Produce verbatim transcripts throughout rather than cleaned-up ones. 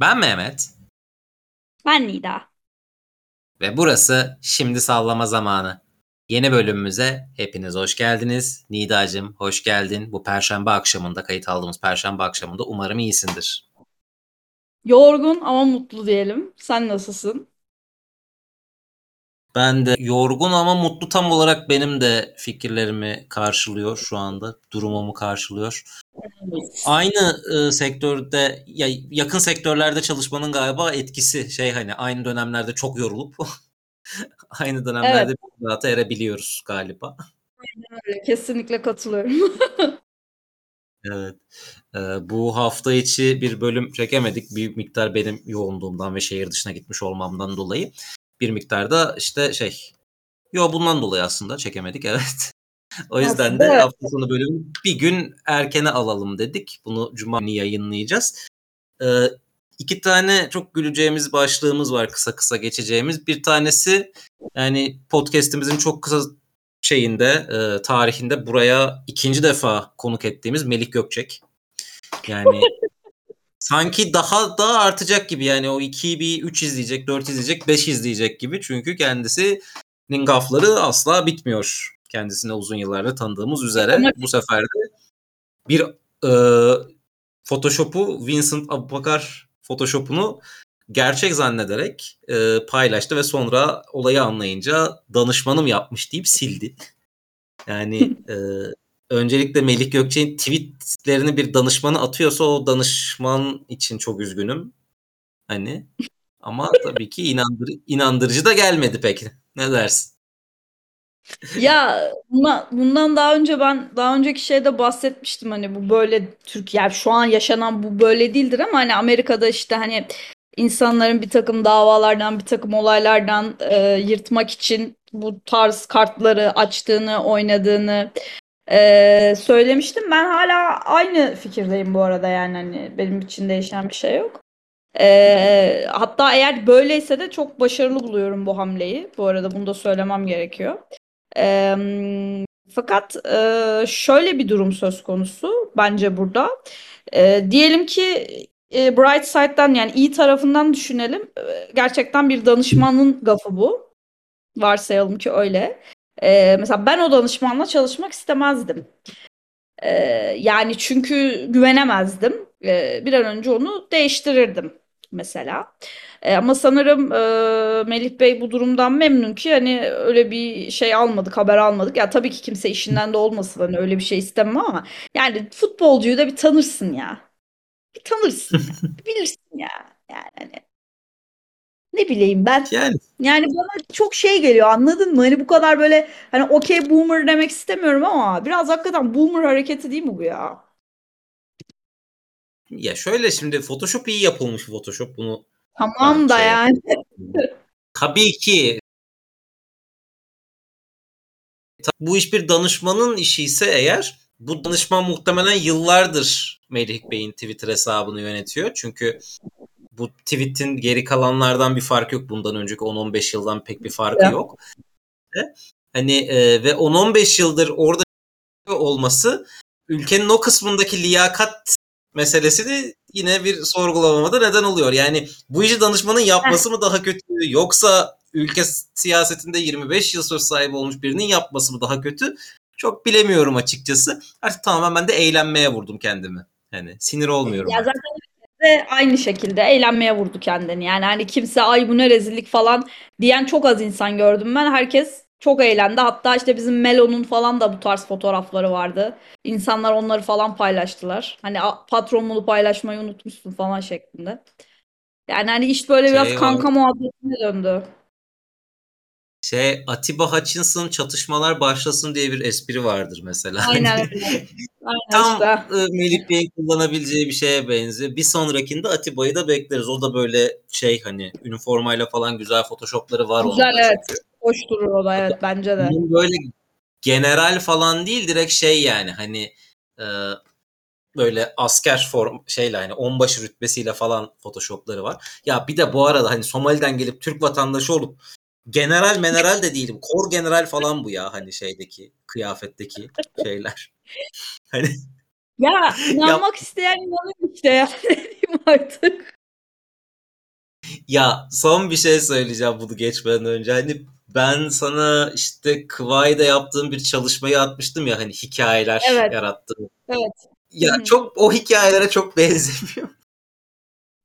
Ben Mehmet. Ben Nida. Ve burası Şimdi Sallama Zamanı. Yeni bölümümüze hepiniz hoş geldiniz. Nida'cığım hoş geldin. Bu perşembe akşamında, kayıt aldığımız perşembe akşamında umarım iyisindir. Yorgun ama mutlu diyelim. Sen nasılsın? Ben de yorgun ama mutlu, tam olarak benim de fikirlerimi karşılıyor şu anda. Durumumu karşılıyor. Aynı e, sektörde, ya, yakın sektörlerde çalışmanın galiba etkisi şey, hani aynı dönemlerde çok yorulup aynı dönemlerde evet, bir rahata erebiliyoruz galiba. Aynen öyle. Kesinlikle katılıyorum. Evet. E, bu hafta içi bir bölüm çekemedik. Büyük miktar benim yoğunluğumdan ve şehir dışına gitmiş olmamdan dolayı. Bir miktarda işte şey, yo bundan dolayı aslında çekemedik, evet. O yüzden aslında de evet, hafta sonu bölümü bir gün erkene alalım dedik. Bunu Cuma günü yayınlayacağız. Ee, iki tane çok güleceğimiz başlığımız var, kısa kısa geçeceğimiz. Bir tanesi, yani podcastimizin çok kısa şeyinde, e, tarihinde buraya ikinci defa konuk ettiğimiz Melih Gökçek. Yani... Sanki daha da artacak gibi, yani o ikiyi bir üç izleyecek, dört izleyecek, beş izleyecek gibi. Çünkü kendisinin gafları asla bitmiyor. Kendisini uzun yıllarda tanıdığımız üzere. Ama bu sefer de bir e, Photoshop'u, Vincent Abubakar Photoshop'unu gerçek zannederek e, paylaştı ve sonra olayı anlayınca danışmanım yapmış deyip sildi. Yani... E, öncelikle Melih Gökçek'in tweetlerini bir danışmanı atıyorsa o danışman için çok üzgünüm. Hani ama tabii ki inandır, inandırıcı da gelmedi peki. Ne dersin? Ya buna, bundan daha önce ben daha önceki şeyde bahsetmiştim, hani bu böyle Türkiye, yani şu an yaşanan bu böyle değildir ama hani Amerika'da işte hani insanların bir takım davalardan, bir takım olaylardan e, yırtmak için bu tarz kartları açtığını, oynadığını Ee, söylemiştim. Ben hala aynı fikirdeyim bu arada, yani hani benim için değişen bir şey yok. Ee, hatta eğer böyleyse de çok başarılı buluyorum bu hamleyi. Bu arada bunu da söylemem gerekiyor. Ee, fakat e, şöyle bir durum söz konusu bence burada. Ee, diyelim ki e, Bright Side'dan, yani iyi tarafından düşünelim. Ee, gerçekten bir danışmanın gafı bu. Varsayalım ki öyle. Ee, mesela ben o danışmanla çalışmak istemezdim. Ee, yani çünkü güvenemezdim. Ee, bir an önce onu değiştirirdim mesela. Ee, ama sanırım e, Melih Bey bu durumdan memnun ki hani öyle bir şey almadık, haber almadık. Ya tabii ki kimse işinden de olmasın, hani öyle bir şey istemem ama yani futbolcuyu da bir tanırsın ya. Bir tanırsın ya. Bir bilirsin ya. Yani hani. Ne bileyim ben. Yani. yani bana çok şey geliyor, anladın mı? Hani bu kadar böyle hani okey boomer demek istemiyorum ama biraz hakikaten boomer hareketi değil mi bu ya? Ya şöyle, şimdi Photoshop iyi yapılmış, Photoshop bunu. Tamam da şey, yani. Tabii ki. Bu iş bir danışmanın işi ise eğer, bu danışman muhtemelen yıllardır Melih Bey'in Twitter hesabını yönetiyor. Çünkü bu tweet'in geri kalanlardan bir farkı yok. Bundan önceki on on beş yıldan pek bir farkı yok. Hani e, ve on on beş yıldır orada olması ülkenin o kısmındaki liyakat meselesini yine bir sorgulamamada neden oluyor. Yani bu işi danışmanın yapması mı daha kötü, yoksa ülke siyasetinde yirmi beş yıl söz sahibi olmuş birinin yapması mı daha kötü? Çok bilemiyorum açıkçası. Artık tamamen ben de eğlenmeye vurdum kendimi. Hani sinir olmuyorum. Ya zaten de aynı şekilde eğlenmeye vurdu kendini. Yani hani kimse ay bu ne rezillik falan diyen çok az insan gördüm ben. Herkes çok eğlendi. Hatta işte bizim Melo'nun falan da bu tarz fotoğrafları vardı. İnsanlar onları falan paylaştılar. Hani patron bunu paylaşmayı unutmuşsun falan şeklinde. Yani hani iş böyle şey, biraz kanka muhabbetine döndü. Şey, Atiba Hutchinson çatışmalar başlasın diye bir espri vardır mesela. Aynen öyle. Aynen tam işte. Melih Bey'in kullanabileceği bir şeye benziyor. Bir sonrakinde Atiba'yı da bekleriz. O da böyle şey, hani üniformayla falan güzel photoshopları var. Güzel onda, evet. Çünkü. Hoş durur o da, evet bence de. Böyle general falan değil, direkt şey, yani hani e, böyle asker form şeyle, hani onbaşı rütbesiyle falan photoshopları var. Ya bir de bu arada hani Somali'den gelip Türk vatandaşı olup general meneral de değilim. Kor general falan bu ya, hani şeydeki kıyafetteki şeyler. Hani ya inanmak isteyen inanır işte ya. Ne diyeyim artık. Ya son bir şey söyleyeceğim bunu geçmeden önce. Hani ben sana işte Kıvay'da yaptığım bir çalışmayı atmıştım ya, hani hikayeler evet. yarattım. Evet. Ya Hı-hı. çok o hikayelere çok benzemiyor.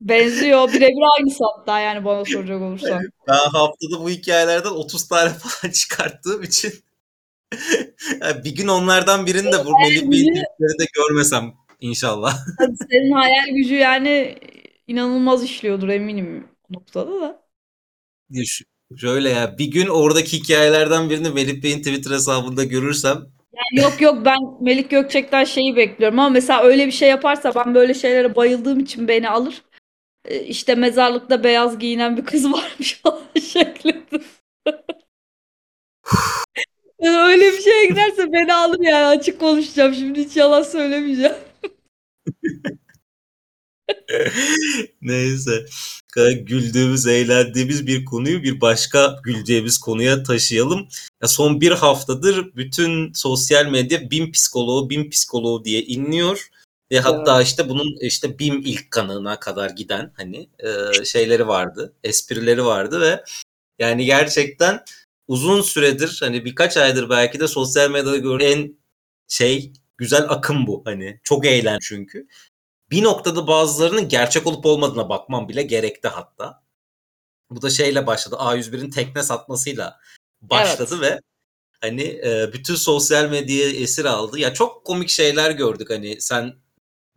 Benziyor. Birebir aynısı hatta, yani bana soracak olursan. Ben haftada bu hikayelerden otuz tane falan çıkarttığım için yani bir gün onlardan birini de bu Melih Bey'leri de görmesem inşallah. Senin hayal gücü yani inanılmaz işliyordur eminim noktada da. Ya şu, şöyle ya bir gün oradaki hikayelerden birini Melih Bey'in Twitter hesabında görürsem. Yani yok yok ben Melih Gökçek'ten şeyi bekliyorum ama mesela öyle bir şey yaparsa, ben böyle şeylere bayıldığım için beni alır. İşte mezarlıkta beyaz giyinen bir kız varmış falan şeklinde. Yani öyle bir şeye giderse beni alır yani, açık konuşacağım şimdi, hiç yalan söylemeyeceğim. Neyse. Güldüğümüz, eğlendiğimiz bir konuyu bir başka güldüğümüz konuya taşıyalım. Ya son bir haftadır bütün sosyal medya BİM psikoloğu, BİM psikoloğu diye inliyor. Ve hatta işte bunun işte BİM ilk kanına kadar giden hani e, şeyleri vardı, esprileri vardı ve yani gerçekten uzun süredir, hani birkaç aydır belki de sosyal medyada görülen şey, güzel akım bu. Hani çok eğlen çünkü. Bir noktada bazılarının gerçek olup olmadığına bakmam bile gerekti hatta. Bu da şeyle başladı. A yüz bir'in tekne satmasıyla başladı evet. ve hani bütün sosyal medyayı esir aldı. Ya çok komik şeyler gördük. Hani sen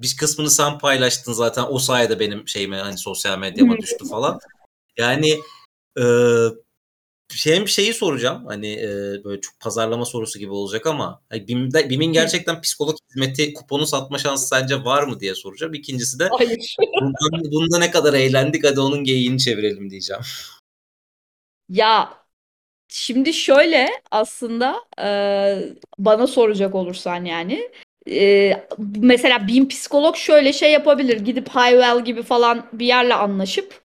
bir kısmını sen paylaştın zaten. O sayede benim şeyime, hani sosyal medyama düştü falan. Yani e, hem şeyi soracağım. Hani e, böyle çok pazarlama sorusu gibi olacak ama hani BİM'de, BİM'in gerçekten psikolog hizmeti kuponu satma şansı sence var mı diye soracağım. İkincisi de bundan, bunda ne kadar eğlendik, hadi onun geyiğini çevirelim diyeceğim. Ya şimdi şöyle aslında e, bana soracak olursan yani e, mesela BİM psikolog şöyle şey yapabilir. Gidip Highwell gibi falan bir yerle anlaşıp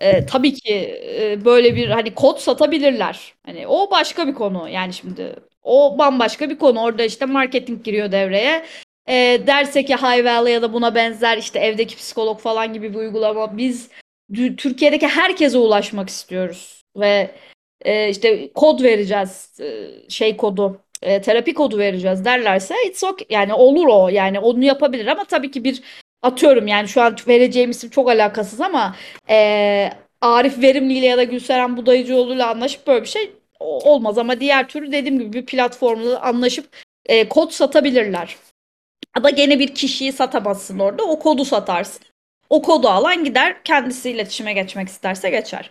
Ee, tabii ki e, böyle bir hani kod satabilirler. Hani o başka bir konu. Yani şimdi o bambaşka bir konu. Orada işte marketing giriyor devreye. E, derse ki Highwell ya da buna benzer işte evdeki psikolog falan gibi bir uygulama. Biz d- Türkiye'deki herkese ulaşmak istiyoruz. Ve e, işte kod vereceğiz. E, şey kodu. E, terapi kodu vereceğiz derlerse it's okay. Yani olur o. Yani onu yapabilir ama tabii ki bir atıyorum yani şu an vereceğim isim çok alakasız ama e, Arif Verimli ile ya da Gülseren Budayıcıoğlu ile anlaşıp böyle bir şey olmaz ama diğer türlü dediğim gibi bir platformla anlaşıp e, kod satabilirler. Ama gene bir kişiyi satamazsın orada, o kodu satarsın. O kodu alan gider kendisi iletişime geçmek isterse geçer.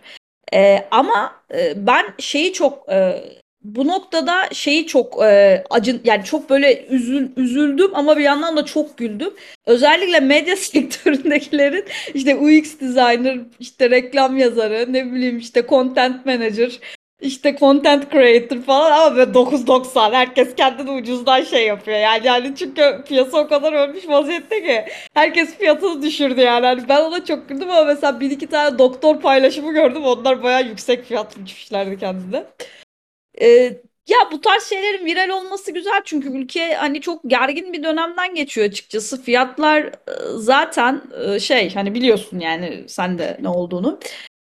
E, ama e, ben şeyi çok e, bu noktada şeyi çok e, acın yani çok böyle üzül, üzüldüm ama bir yandan da çok güldüm. Özellikle medya sektöründekilerin işte U X designer, işte reklam yazarı, ne bileyim işte content manager, işte content creator falan ama böyle dokuz doksan herkes kendini ucuzdan şey yapıyor. Yani yani çünkü piyasa o kadar ölmüş vaziyette ki herkes fiyatını düşürdü yani. Yani ben ona çok güldüm ama mesela bir iki tane doktor paylaşımı gördüm. Onlar bayağı yüksek fiyatlı düşmüşlerdi kendine. Ee, ya bu tarz şeylerin viral olması güzel çünkü ülke hani çok gergin bir dönemden geçiyor açıkçası. Fiyatlar zaten şey hani biliyorsun yani sen de ne olduğunu.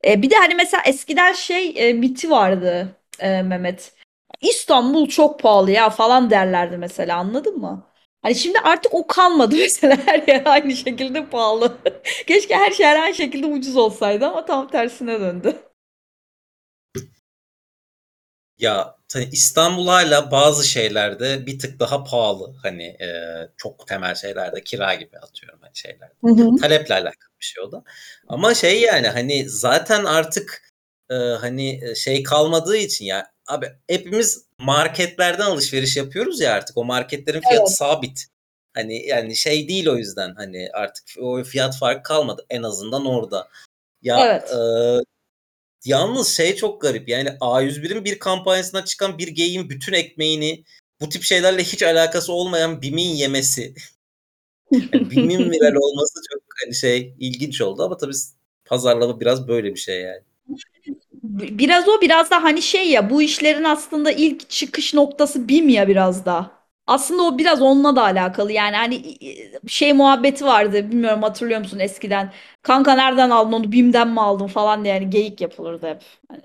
Ee, bir de hani mesela eskiden şey e, miti vardı e, Mehmet. İstanbul çok pahalı ya falan derlerdi mesela, anladın mı? Hani şimdi artık o kalmadı mesela, her yer aynı şekilde pahalı. Keşke her şey her şekilde ucuz olsaydı ama tam tersine döndü. Ya hani İstanbul hala bazı şeylerde bir tık daha pahalı, hani e, çok temel şeylerde kira gibi atıyorum hani şeylerde. Hı hı. Taleple alakalı bir şey o da. Ama şey yani hani zaten artık e, hani şey kalmadığı için ya abi hepimiz marketlerden alışveriş yapıyoruz ya artık, o marketlerin fiyatı evet. sabit. Hani yani şey değil, o yüzden hani artık o fiyat farkı kalmadı en azından orada. Ya evet. e, Yalnız şey çok garip yani A yüz bir'in bir kampanyasına çıkan bir geyin bütün ekmeğini bu tip şeylerle hiç alakası olmayan BİM'in yemesi. Yani BİM'in viral olması çok hani şey ilginç oldu ama tabii pazarlama biraz böyle bir şey yani. Biraz o biraz da hani şey ya, bu işlerin aslında ilk çıkış noktası BİM ya biraz da. Aslında o biraz onunla da alakalı. Yani hani şey muhabbeti vardı, bilmiyorum hatırlıyor musun eskiden? Kanka nereden aldın onu? BİM'den mi aldın falan diye yani geyik yapılırdı hep. Hani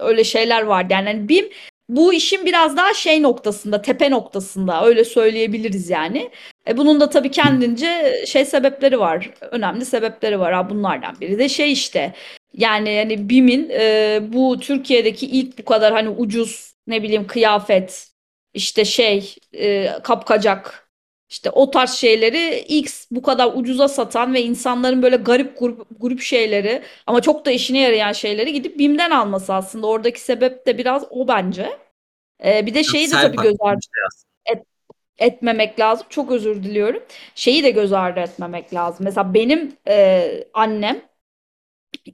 öyle şeyler vardı. Yani hani BİM bu işin biraz daha şey noktasında, tepe noktasında, öyle söyleyebiliriz yani. E bunun da tabii kendince şey sebepleri var. Önemli sebepleri var. Ha, bunlardan biri de şey işte. Yani hani BİM'in e, bu Türkiye'deki ilk bu kadar hani ucuz, ne bileyim, kıyafet, işte şey e, kapkacak, işte o tarz şeyleri X bu kadar ucuza satan ve insanların böyle garip grup, grup şeyleri ama çok da işine yarayan şeyleri gidip BİM'den alması, aslında oradaki sebep de biraz o bence. E, bir de şeyi de tabii göz ardı et, etmemek lazım. Çok özür diliyorum. Şeyi de göz ardı etmemek lazım. Mesela benim e, annem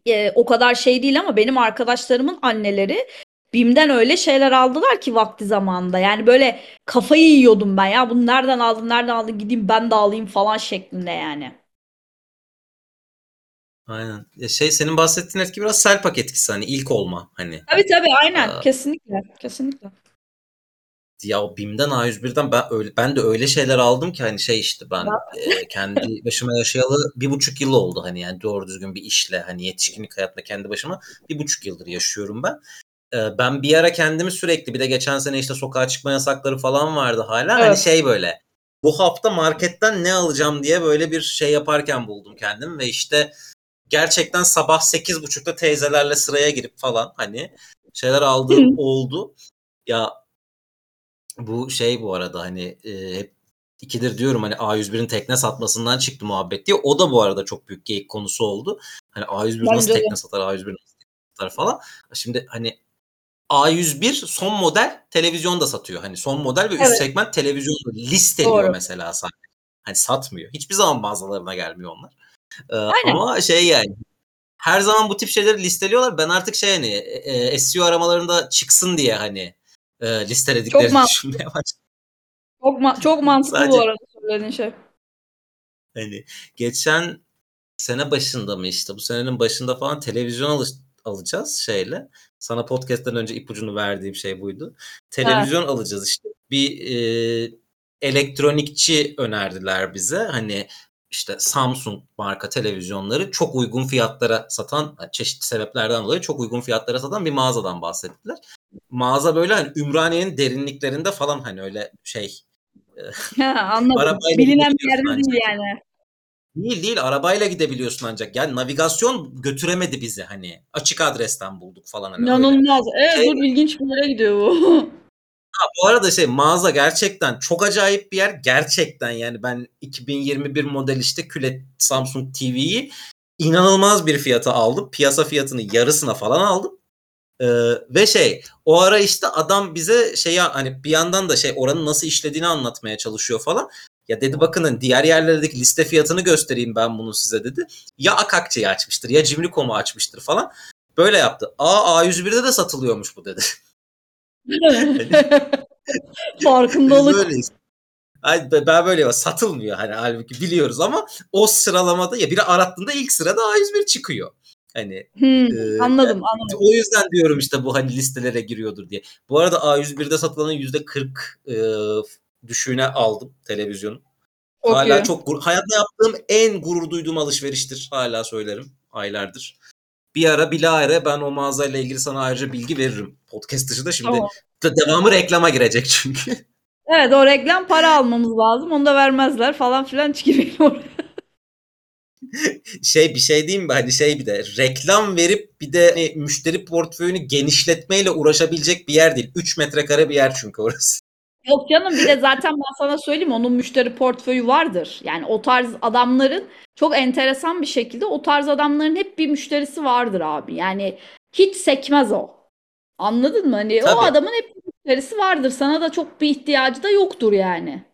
e, o kadar şey değil ama benim arkadaşlarımın anneleri BİM'den öyle şeyler aldılar ki vakti zamanında. Yani böyle kafayı yiyordum ben ya. Bunu nereden aldın, nereden aldın, gideyim ben de alayım falan şeklinde yani. Aynen. Ya şey, senin bahsettiğin etki biraz Selpak etkisi, hani ilk olma hani. Tabii tabii aynen. Aa, kesinlikle. Kesinlikle. Ya BİM'den A yüz birden ben öyle, ben de öyle şeyler aldım ki hani şey işte ben e, kendi başıma yaşayalı bir buçuk yıl oldu hani, yani doğru düzgün bir işle hani yetişkinlik hayatında kendi başıma bir buçuk yıldır yaşıyorum ben. Ben bir ara kendimi sürekli, bir de geçen sene işte sokağa çıkma yasakları falan vardı hala. Evet. Hani şey böyle bu hafta marketten ne alacağım diye böyle bir şey yaparken buldum kendimi ve işte gerçekten sabah sekiz buçukta teyzelerle sıraya girip falan hani şeyler aldığım Hı. oldu. Ya bu şey bu arada hani hep ikidir diyorum hani A yüz birin tekne satmasından çıktı muhabbet diye. O da bu arada çok büyük geyik konusu oldu. Hani A yüz bir ben nasıl de. tekne satar, A yüz bir nasıl tekne satar falan. Şimdi hani A yüz bir son model televizyon da satıyor. Hani son model ve evet. üst segment televizyon listeliyor Doğru. mesela sadece. Hani satmıyor. Hiçbir zaman mağazalarına gelmiyor onlar. Ee, ama şey yani her zaman bu tip şeyleri listeliyorlar. Ben artık şey hani e, S E O aramalarında çıksın diye hani e, listelediklerini çok düşünmeye başladım. Çok, ma- çok mantıklı sadece, bu arada söylediğin şey. Hani geçen sene başında mı işte bu senenin başında falan televizyon alış- alacağız şeyle. Sana podcast'ten önce ipucunu verdiğim şey buydu. Televizyon evet. alacağız işte. Bir e, elektronikçi önerdiler bize. Hani işte Samsung marka televizyonları çok uygun fiyatlara satan, çeşitli sebeplerden dolayı çok uygun fiyatlara satan bir mağazadan bahsettiler. Mağaza böyle hani Ümraniye'nin derinliklerinde falan hani öyle şey. Ha, anladım. Bilinen bir yer değil yani. Değil değil arabayla gidebiliyorsun ancak yani navigasyon götüremedi bizi hani açık adresten bulduk falan. Hani İnanılmaz. Evet şey, bu ilginç bir yere gidiyor bu. Ha, bu arada şey mağaza gerçekten çok acayip bir yer gerçekten yani ben iki bin yirmi bir model işte kület Samsung T V'yi inanılmaz bir fiyata aldım. Piyasa fiyatının yarısına falan aldım. Ee, ve şey o ara işte adam bize şey hani bir yandan da şey oranın nasıl işlediğini anlatmaya çalışıyor falan. Ya dedi bakın diğer yerlerdeki liste fiyatını göstereyim ben bunu size dedi. Ya Akakçı'yı açmıştır ya Cimri nokta com'u açmıştır falan. Böyle yaptı. Aa A yüz birde de satılıyormuş bu dedi. Farkındalık. Hayır, ben böyle satılmıyor hani halbuki biliyoruz ama o sıralamada ya biri arattığında ilk sırada A yüz bir çıkıyor. Hani hmm, e, anladım anladım. O yüzden diyorum işte bu hani listelere giriyordur diye. Bu arada A yüz birde satılanın yüzde kırk e, düşüğüne aldım televizyonu. Okay. Hala çok hayatta yaptığım en gurur duyduğum alışveriştir. Hala söylerim aylardır. Bir ara bilahare ben o mağazayla ilgili sana ayrıca bilgi veririm. Podcast dışında şimdi tamam. devamı reklama girecek çünkü. Evet o reklam para almamız lazım. Onu da vermezler falan filan çıkıyor oraya. Şey bir şey diyeyim mi? Hani şey bir de reklam verip bir de hani müşteri portföyünü genişletmeyle uğraşabilecek bir yer değil. üç metrekare bir yer çünkü orası. Yok canım bir de zaten ben sana söyleyeyim onun müşteri portföyü vardır. Yani o tarz adamların çok enteresan bir şekilde o tarz adamların hep bir müşterisi vardır abi. Yani hiç sekmez o. Anladın mı? Hani Tabii. o adamın hep bir müşterisi vardır. Sana da çok bir ihtiyacı da yoktur yani.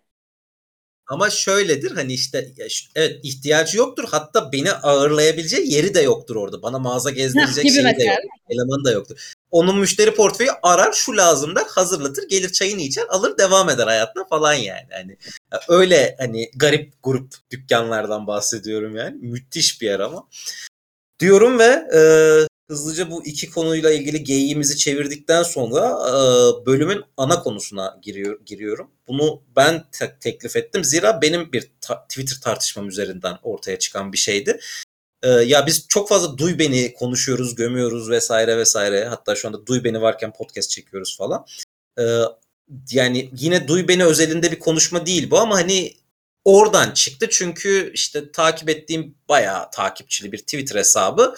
Ama şöyledir hani işte evet ihtiyacı yoktur. Hatta beni ağırlayabileceği yeri de yoktur orada. Bana mağaza gezdirecek şeyi de yok. Elemanı da yoktur. Onun müşteri portföyü arar şu lazım da hazırlatır gelir çayını içer alır devam eder hayatına falan yani. Hani öyle hani garip grup dükkanlardan bahsediyorum yani. Müthiş bir yer ama. Diyorum ve e, hızlıca bu iki konuyla ilgili geyiğimizi çevirdikten sonra bölümün ana konusuna giriyor, giriyorum. Bunu ben te- teklif ettim. Zira benim bir ta- Twitter tartışmam üzerinden ortaya çıkan bir şeydi. Ya biz çok fazla duy beni konuşuyoruz, gömüyoruz vesaire vesaire. Hatta şu anda duy beni varken podcast çekiyoruz falan. Yani yine duy beni özelinde bir konuşma değil bu ama hani oradan çıktı. Çünkü işte takip ettiğim bayağı takipçili bir Twitter hesabı.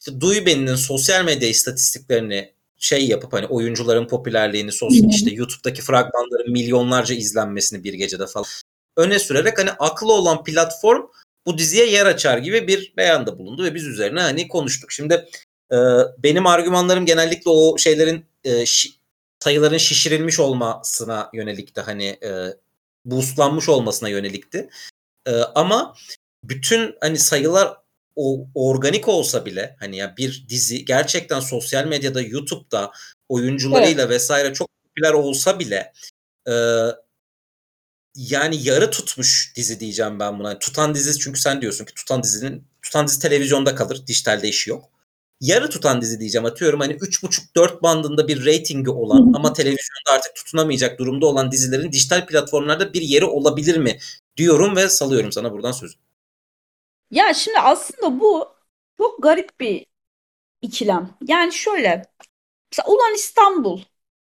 İşte duy beni'nin sosyal medya istatistiklerini şey yapıp hani oyuncuların popülerliğini, sosyal, işte YouTube'daki fragmanların milyonlarca izlenmesini bir gecede falan öne sürerek hani akıllı olan platform bu diziye yer açar gibi bir beyanda bulundu ve biz üzerine hani konuştuk. Şimdi e, benim argümanlarım genellikle o şeylerin e, şi, sayıların şişirilmiş olmasına yönelikti, hani e, boostlanmış olmasına yönelikti. E, ama bütün hani sayılar o organik olsa bile hani ya bir dizi gerçekten sosyal medyada, YouTube'da oyuncularıyla, evet, vesaire çok popüler olsa bile e, yani yarı tutmuş dizi diyeceğim ben buna. Tutan dizi, çünkü sen diyorsun ki tutan dizinin tutan dizi televizyonda kalır, dijitalde işi yok. Yarı tutan dizi diyeceğim, atıyorum hani üç buçuk dört bandında bir reytingi olan ama televizyonda artık tutunamayacak durumda olan dizilerin dijital platformlarda bir yeri olabilir mi diyorum ve salıyorum sana buradan sözü. Ya şimdi aslında bu çok garip bir ikilem. Yani şöyle mesela Ulan İstanbul,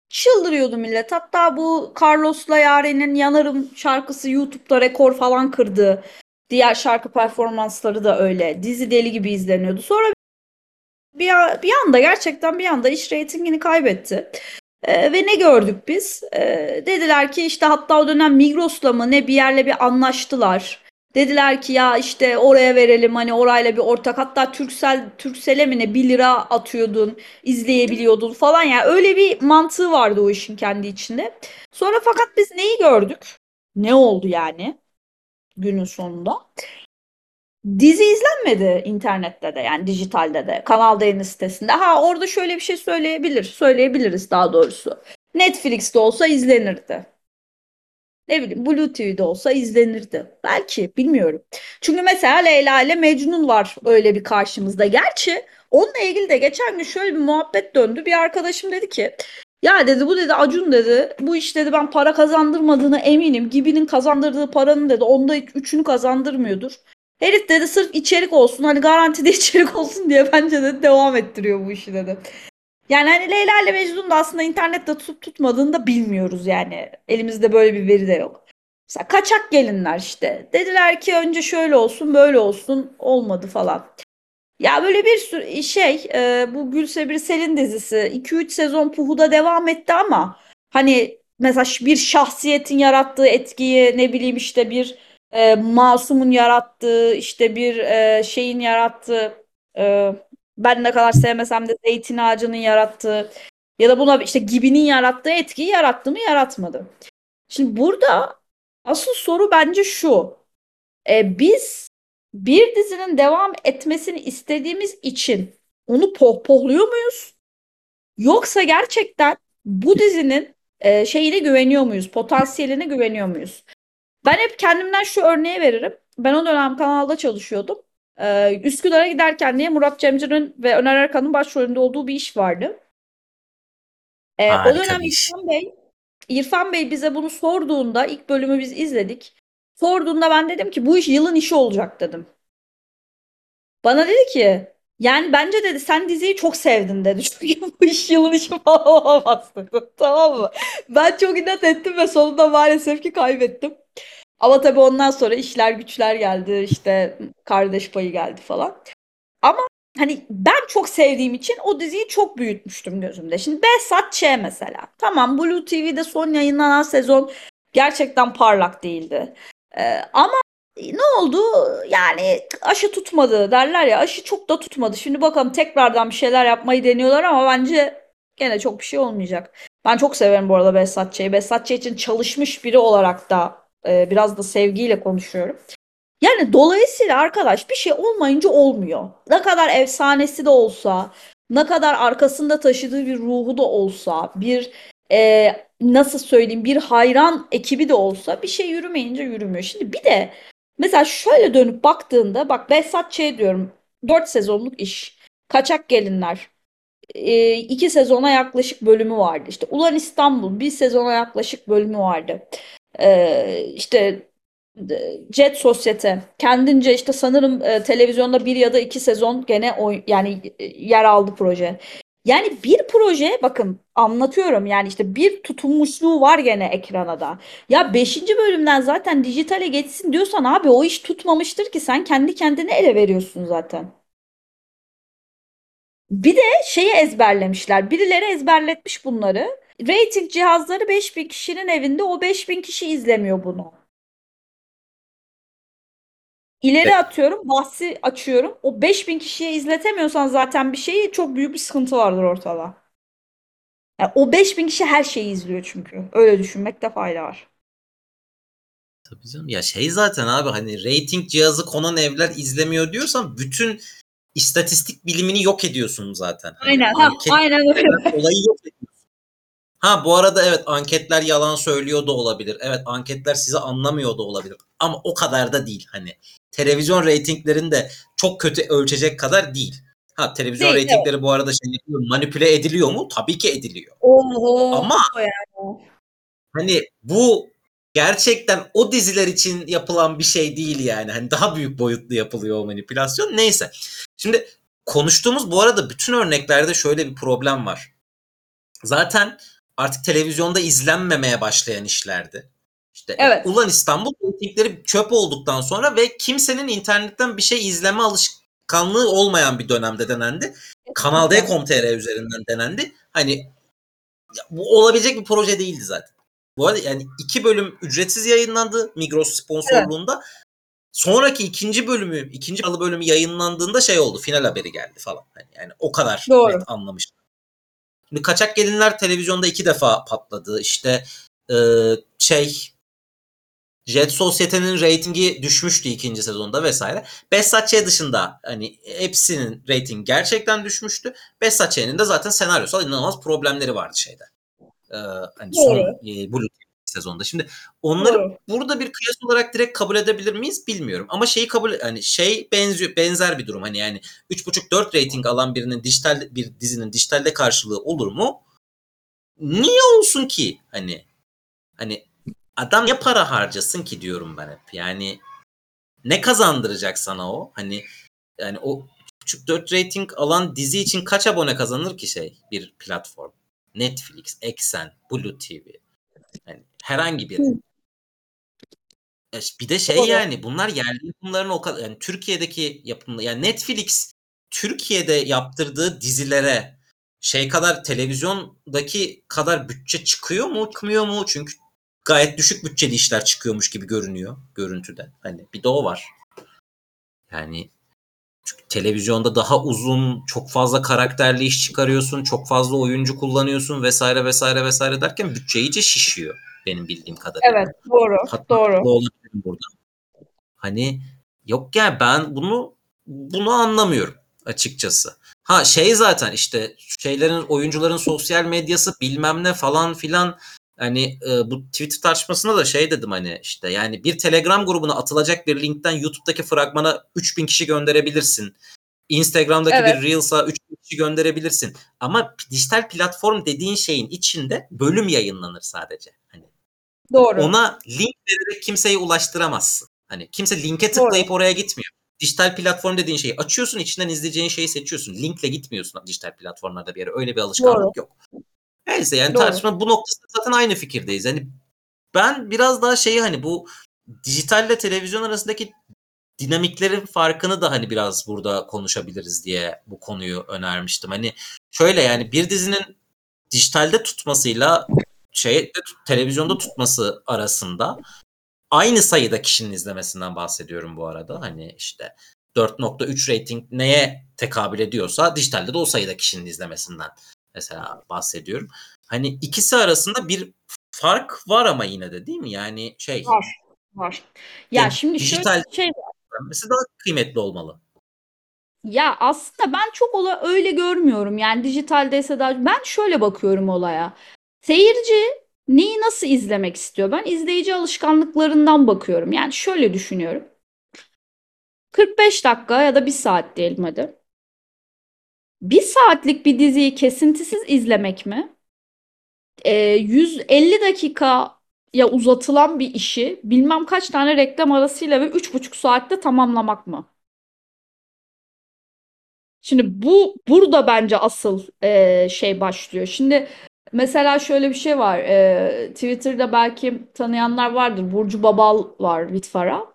çıldırıyordu millet. Hatta bu Carlos'la Yaren'in Yanarım şarkısı YouTube'da rekor falan kırdı. Diğer şarkı performansları da öyle. Dizi deli gibi izleniyordu. Sonra bir, bir anda gerçekten bir anda iş reytingini kaybetti. Ee, ve ne gördük biz? Ee, dediler ki işte, hatta o dönem Migros'la mı ne bir yerle bir anlaştılar. Dediler ki ya işte oraya verelim, hani orayla bir ortak, hatta Türksel Türksel'e mi ne bir lira atıyordun, izleyebiliyordun falan, yani öyle bir mantığı vardı o işin kendi içinde. Sonra fakat biz neyi gördük? Ne oldu yani günün sonunda? Dizi izlenmedi internette de, yani dijitalde de, Kanal D'nin sitesinde. Ha orada şöyle bir şey söyleyebilir, söyleyebiliriz daha doğrusu. Netflix'te olsa izlenirdi. Ne bileyim Blue T V'de olsa izlenirdi. Belki, bilmiyorum. Çünkü mesela Leyla ile Mecnun var öyle bir karşımızda. Gerçi onunla ilgili de geçen gün şöyle bir muhabbet döndü. Bir arkadaşım dedi ki ya dedi bu dedi Acun dedi bu iş dedi ben para kazandırmadığına eminim. Gibi'nin kazandırdığı paranın dedi onda üçünü kazandırmıyordur. Herif dedi sırf içerik olsun, hani garantide içerik olsun diye bence de devam ettiriyor bu işi dedi. Yani hani Leyla ile Mecnun da aslında internette tutup tutmadığını da bilmiyoruz yani. Elimizde böyle bir veri de yok. Mesela kaçak gelinler işte. Dediler ki önce şöyle olsun böyle olsun, olmadı falan. Ya böyle bir sürü şey, bu Gülse Birsel'in dizisi iki üç sezon Puhu'da devam etti ama hani mesela bir şahsiyetin yarattığı etkiyi, ne bileyim işte bir e, masumun yarattığı, işte bir e, şeyin yarattığı... E, ben ne kadar sevmesem de Zeytin Ağacı'nın yarattığı ya da buna işte Gibi'nin yarattığı etkiyi yarattı mı, yaratmadı. Şimdi burada asıl soru bence şu. E, biz bir dizinin devam etmesini istediğimiz için onu pohpohluyor muyuz? Yoksa gerçekten bu dizinin e, şeyine güveniyor muyuz? Potansiyeline güveniyor muyuz? Ben hep kendimden şu örneği veririm. Ben o dönem kanalda çalışıyordum. Ee, Üsküdar'a giderken diye Murat Cemcir'in ve Öner Erkan'ın başrolünde olduğu bir iş vardı. Ee, o dönem İrfan Bey, İrfan Bey bize bunu sorduğunda, ilk bölümü biz izledik. Sorduğunda ben dedim ki bu iş yılın işi olacak dedim. Bana dedi ki yani bence dedi sen diziyi çok sevdin dedi. Çünkü bu iş yılın işi falan olamaz dedi. Tamam mı? Ben çok inat ettim ve sonunda maalesef ki kaybettim. Ama tabii ondan sonra işler güçler geldi, işte kardeş payı geldi falan. Ama hani ben çok sevdiğim için o diziyi çok büyütmüştüm gözümde. Şimdi Behzat Ç mesela. Tamam, Blue T V'de son yayınlanan sezon gerçekten parlak değildi. Ee, ama ne oldu? Yani aşı tutmadı derler ya, aşı çok da tutmadı. Şimdi bakalım tekrardan bir şeyler yapmayı deniyorlar ama bence gene çok bir şey olmayacak. Ben çok severim bu arada Behzat Ç'yi. Behzat Ç için çalışmış biri olarak da biraz da sevgiyle konuşuyorum. Yani dolayısıyla arkadaş bir şey olmayınca olmuyor. Ne kadar efsanesi de olsa, ne kadar arkasında taşıdığı bir ruhu da olsa, bir e, nasıl söyleyeyim bir hayran ekibi de olsa bir şey yürümeyince yürümüyor. Şimdi bir de mesela şöyle dönüp baktığında, bak Behzat Ç diyorum, dört sezonluk iş. Kaçak Gelinler. E, iki sezona yaklaşık bölümü vardı. İşte Ulan İstanbul bir sezona yaklaşık bölümü vardı. E, işte Jet Sosyete. Kendince işte sanırım e, televizyonda bir ya da iki sezon gene o, yani e, yer aldı proje. Yani bir proje, bakın anlatıyorum, yani işte bir tutunmuşluğu var gene ekrana da. Ya beşinci bölümden zaten dijitale geçsin diyorsan abi o iş tutmamıştır ki sen kendi kendine ele veriyorsun zaten. Bir de şeyi ezberlemişler. Birileri ezberletmiş bunları. Rating cihazları beş bin kişinin evinde, o beş bin kişi izlemiyor bunu. İleri atıyorum, bahsi açıyorum. O beş bin kişiye izletemiyorsan zaten bir şeyi, çok büyük bir sıkıntı vardır ortada. Yani o beş bin kişi her şeyi izliyor çünkü. Öyle düşünmekte fayda var. Tabii canım. Ya şey zaten abi, hani rating cihazı konan evler izlemiyor diyorsan bütün istatistik bilimini yok ediyorsun zaten. Aynen. Hani, ha, aynen öyle. Olayı yok ediyorsun. Ha bu arada evet, anketler yalan söylüyor da olabilir. Evet, anketler sizi anlamıyor da olabilir. Ama o kadar da değil hani. Televizyon reytinglerini de çok kötü ölçecek kadar değil. Ha televizyon değil, reytingleri evet. Bu arada şey manipüle ediliyor mu? Tabii ki ediliyor. Oho, ama yani. Hani bu gerçekten o diziler için yapılan bir şey değil yani. Hani daha büyük boyutlu yapılıyor o manipülasyon. Neyse. Şimdi konuştuğumuz bu arada bütün örneklerde şöyle bir problem var. Zaten artık televizyonda izlenmemeye başlayan işlerdi. İşte evet. Ulan İstanbul reytingleri çöp olduktan sonra ve kimsenin internetten bir şey izleme alışkanlığı olmayan bir dönemde denendi. Kanal D nokta com nokta t r üzerinden denendi. Hani bu olabilecek bir proje değildi zaten. Bu arada yani iki bölüm ücretsiz yayınlandı Migros sponsorluğunda. Evet. Sonraki ikinci bölümü, ikinci alı bölümü yayınlandığında şey oldu, final haberi geldi falan. Yani o kadar net anlamıştım. Şimdi Kaçak Gelinler televizyonda iki defa patladı. İşte e, şey... Jet Sosyete'nin reytingi düşmüştü ikinci sezonda vesaire. Behzat Ç dışında hani hepsinin reytingi gerçekten düşmüştü. Behzat Ç'nin de zaten senaryosal inanılmaz problemleri vardı şeyde. Ee, hani son e, bu sezonda. Şimdi onları Doğru. burada bir kıyas olarak direkt kabul edebilir miyiz bilmiyorum. Ama şeyi kabul, hani şey benziyor, benzer bir durum. Hani yani üç buçuk dört reyting alan birinin dijital bir dizinin dijitalde karşılığı olur mu? Niye olsun ki? Hani hani adam ya para harcasın ki diyorum ben hep. Yani ne kazandıracak sana o? Hani yani o küçük dört rating alan dizi için kaç abone kazanır ki şey bir platform? Netflix, Exxen, Blue T V. Yani herhangi biri. Bir de şey yani bunlar yerli yapımların o kadar yani Türkiye'deki yapımlar yani Netflix Türkiye'de yaptırdığı dizilere şey kadar televizyondaki kadar bütçe çıkıyor mu? Çıkmıyor mu? Çünkü gayet düşük bütçeli işler çıkıyormuş gibi görünüyor görüntüden. Hani bir de o var. Yani çünkü televizyonda daha uzun, çok fazla karakterli iş çıkarıyorsun, çok fazla oyuncu kullanıyorsun vesaire vesaire vesaire derken bütçe iyice şişiyor benim bildiğim kadarıyla. Evet, doğru. Hatta doğru. Burada. Hani yok ya yani ben bunu bunu anlamıyorum açıkçası. Ha şey zaten işte şeylerin oyuncuların sosyal medyası bilmem ne falan filan. Hani e, bu Twitter tartışmasında da şey dedim hani işte yani bir Telegram grubuna atılacak bir linkten YouTube'daki fragmana üç bin kişi gönderebilirsin. Instagram'daki evet. bir Reels'a üç bin kişi gönderebilirsin. Ama dijital platform dediğin şeyin içinde bölüm yayınlanır sadece. Hani Doğru. Ona link vererek kimseye ulaştıramazsın. Hani kimse linke tıklayıp Doğru. oraya gitmiyor. Dijital platform dediğin şeyi açıyorsun, içinden izleyeceğin şeyi seçiyorsun. Linkle gitmiyorsun dijital platformlarda bir yere. Öyle bir alışkanlık Doğru. yok. Neyse yani Doğru. tartışma bu noktasında zaten aynı fikirdeyiz. Hani ben biraz daha şeyi hani bu dijitalle televizyon arasındaki dinamiklerin farkını da hani biraz burada konuşabiliriz diye bu konuyu önermiştim. Hani şöyle yani bir dizinin dijitalde tutmasıyla şey televizyonda tutması arasında aynı sayıda kişinin izlemesinden bahsediyorum bu arada. Hani işte dört nokta üç rating neye tekabül ediyorsa dijitalde de o sayıda kişinin izlemesinden mesela bahsediyorum. Hani ikisi arasında bir fark var ama yine de değil mi? Yani şey var. Var. Ya yani şimdi dijital şey mesela daha kıymetli olmalı. Ya aslında ben çok ola öyle görmüyorum. Yani dijitaldeyse daha ben şöyle bakıyorum olaya. Seyirci neyi nasıl izlemek istiyor? Ben izleyici alışkanlıklarından bakıyorum. Yani şöyle düşünüyorum. kırk beş dakika ya da bir saat diyelim hadi. bir saatlik bir diziyi kesintisiz izlemek mi? E, yüz elli dakikaya uzatılan bir işi bilmem kaç tane reklam arasıyla ve üç buçuk saatte tamamlamak mı? Şimdi bu burada bence asıl e, şey başlıyor. Şimdi mesela şöyle bir şey var. E, Twitter'da belki tanıyanlar vardır. Burcu Babal var, Vitfara.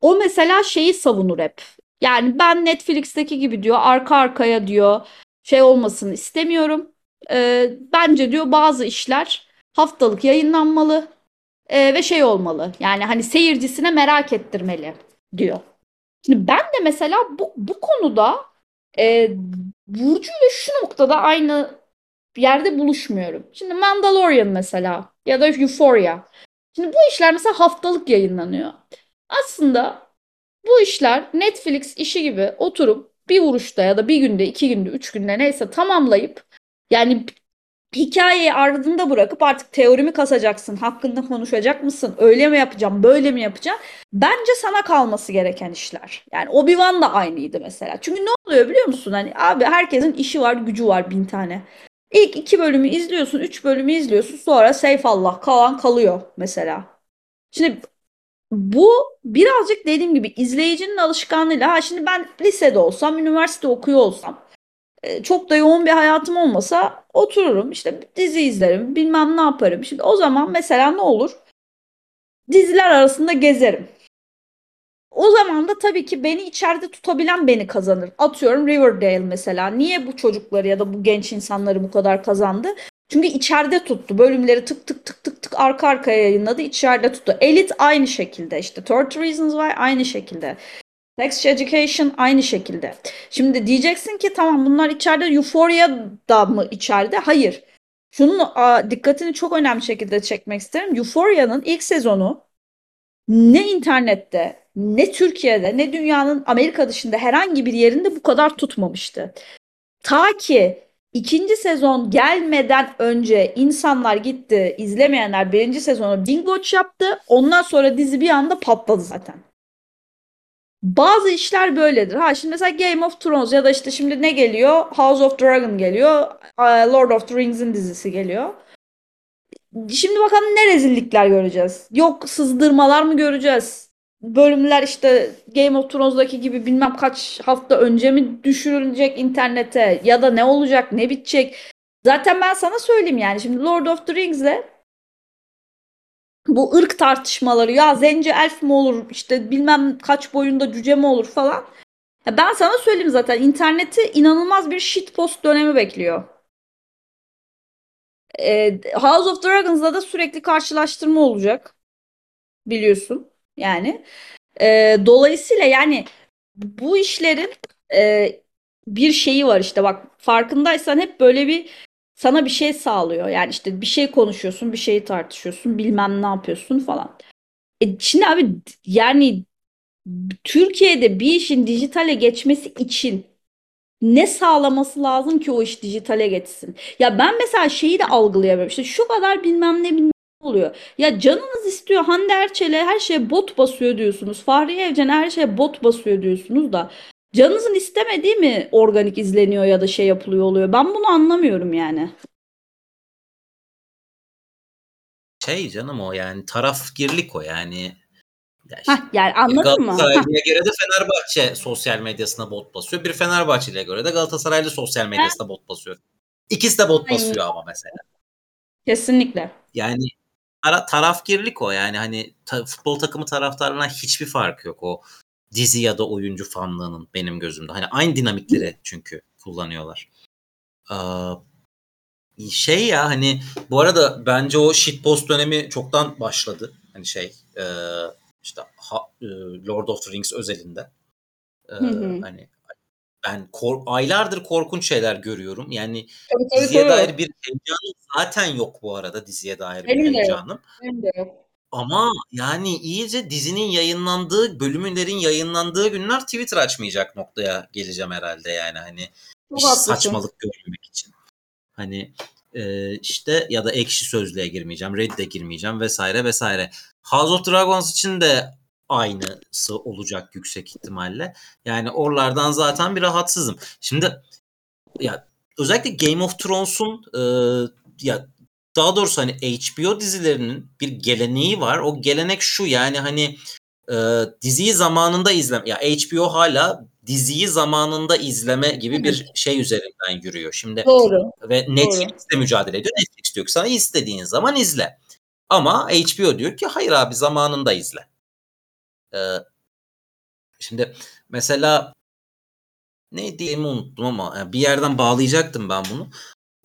O mesela şeyi savunur hep. Yani ben Netflix'teki gibi diyor, arka arkaya diyor, şey olmasını istemiyorum. E, bence diyor bazı işler haftalık yayınlanmalı e, ve şey olmalı. Yani hani seyircisine merak ettirmeli diyor. Şimdi ben de mesela bu, bu konuda E, Burcu ile şu noktada aynı yerde buluşmuyorum. Şimdi Mandalorian mesela ya da Euphoria. Şimdi bu işler mesela haftalık yayınlanıyor. Aslında bu işler Netflix işi gibi oturup bir vuruşta ya da bir günde, iki günde, üç günde neyse tamamlayıp yani hikayeyi ardında bırakıp artık teorimi kasacaksın, hakkında konuşacak mısın, öyle mi yapacağım, böyle mi yapacağım? Bence sana kalması gereken işler. Yani Obi-Wan da aynıydı mesela. Çünkü ne oluyor biliyor musun? Hani abi herkesin işi var, gücü var bin tane. İlk iki bölümü izliyorsun, üç bölümü izliyorsun, sonra seyfallah kalan kalıyor mesela. Şimdi bu birazcık dediğim gibi izleyicinin alışkanlığıyla, ha şimdi ben lisede olsam, üniversite okuyor olsam, çok da yoğun bir hayatım olmasa otururum işte dizi izlerim bilmem ne yaparım. Şimdi o zaman mesela ne olur? Diziler arasında gezerim. O zaman da tabii ki beni içeride tutabilen beni kazanır. Atıyorum Riverdale mesela. Niye bu çocukları ya da bu genç insanları bu kadar kazandı? Çünkü içeride tuttu. Bölümleri tık tık tık tık tık arka arkaya yayınladı. İçeride tuttu. Elite aynı şekilde işte. Third Reasons Why aynı şekilde. Sex Education aynı şekilde. Şimdi diyeceksin ki tamam bunlar içeride, Euphoria'da mı içeride? Hayır. Şunun a, dikkatini çok önemli şekilde çekmek isterim. Euphoria'nın ilk sezonu ne internette, ne Türkiye'de, ne dünyanın Amerika dışında herhangi bir yerinde bu kadar tutmamıştı. Ta ki ikinci sezon gelmeden önce insanlar gitti, izlemeyenler birinci sezonu binge watch yaptı. Ondan sonra dizi bir anda patladı zaten. Bazı işler böyledir. Ha şimdi mesela Game of Thrones ya da işte şimdi ne geliyor? House of Dragon geliyor. Lord of the Rings'in dizisi geliyor. Şimdi bakalım ne rezillikler göreceğiz. Yok sızdırmalar mı göreceğiz? Bölümler işte Game of Thrones'daki gibi bilmem kaç hafta önce mi düşürülecek internete? Ya da ne olacak? Ne bitecek? Zaten ben sana söyleyeyim yani. Şimdi Lord of the Rings'le bu ırk tartışmaları, ya zence elf mi olur işte bilmem kaç boyunda cüce mi olur falan. Ya ben sana söyleyeyim zaten interneti inanılmaz bir shitpost dönemi bekliyor. Ee, House of Dragons'da da sürekli karşılaştırma olacak. Biliyorsun yani. Ee, dolayısıyla yani bu işlerin e, bir şeyi var işte bak farkındaysan hep böyle bir sana bir şey sağlıyor. Yani işte bir şey konuşuyorsun, bir şeyi tartışıyorsun, bilmem ne yapıyorsun falan. E şimdi abi yani Türkiye'de bir işin dijitale geçmesi için ne sağlaması lazım ki o iş dijitale geçsin? Ya ben mesela şeyi de algılayamıyorum. İşte şu kadar bilmem ne bilmem ne oluyor. Ya canınız istiyor Hande Erçel'e her şeye bot basıyor diyorsunuz. Fahriye Evcen'e her şeye bot basıyor diyorsunuz da. Canınızın istemediği mi organik izleniyor ya da şey yapılıyor oluyor? Ben bunu anlamıyorum yani. Şey canım o yani tarafgirlik o yani. Ya işte, Hah, yani anladın mı? Galatasaraylı'ya göre de Fenerbahçe sosyal medyasına bot basıyor. Bir Fenerbahçeli'ye göre de Galatasaraylı sosyal medyasına ha. bot basıyor. İkisi de bot Aynen. basıyor ama mesela. Kesinlikle. Yani tara- tarafgirlik o yani hani ta- futbol takımı taraftarlarına hiçbir farkı yok o. Dizi ya da oyuncu fanlığının benim gözümde. Hani aynı dinamikleri çünkü kullanıyorlar. Ee, şey ya hani bu arada bence o shitpost dönemi çoktan başladı. Hani şey e, işte ha, e, Lord of the Rings özelinde. E, hı hı. Hani ben kor- aylardır korkunç şeyler görüyorum. Yani tabii, tabii, diziye tabii. dair bir heyecanım zaten yok bu arada. Diziye dair bir benim heyecanım. Benim de yok. Ama yani iyice dizinin yayınlandığı, bölümlerin yayınlandığı günler Twitter açmayacak noktaya geleceğim herhalde yani hani saçmalık görmek için. Hani e, işte ya da Ekşi Sözlüğe girmeyeceğim, Reddit'e girmeyeceğim vesaire vesaire. House of Dragons için de aynısı olacak yüksek ihtimalle. Yani oralardan zaten bir rahatsızım. Şimdi ya özellikle Game of Thrones'un e, ya daha doğrusu hani H B O dizilerinin bir geleneği var. O gelenek şu, yani hani e, diziyi zamanında izleme. Ya H B O hala diziyi zamanında izleme gibi bir şey üzerinden yürüyor. Şimdi doğru. Ve Netflix'le mücadele ediyor. Netflix diyor ki sana istediğin zaman izle. Ama H B O diyor ki hayır abi, zamanında izle. Ee, şimdi mesela ne diyeyim unuttum ama yani bir yerden bağlayacaktım ben bunu.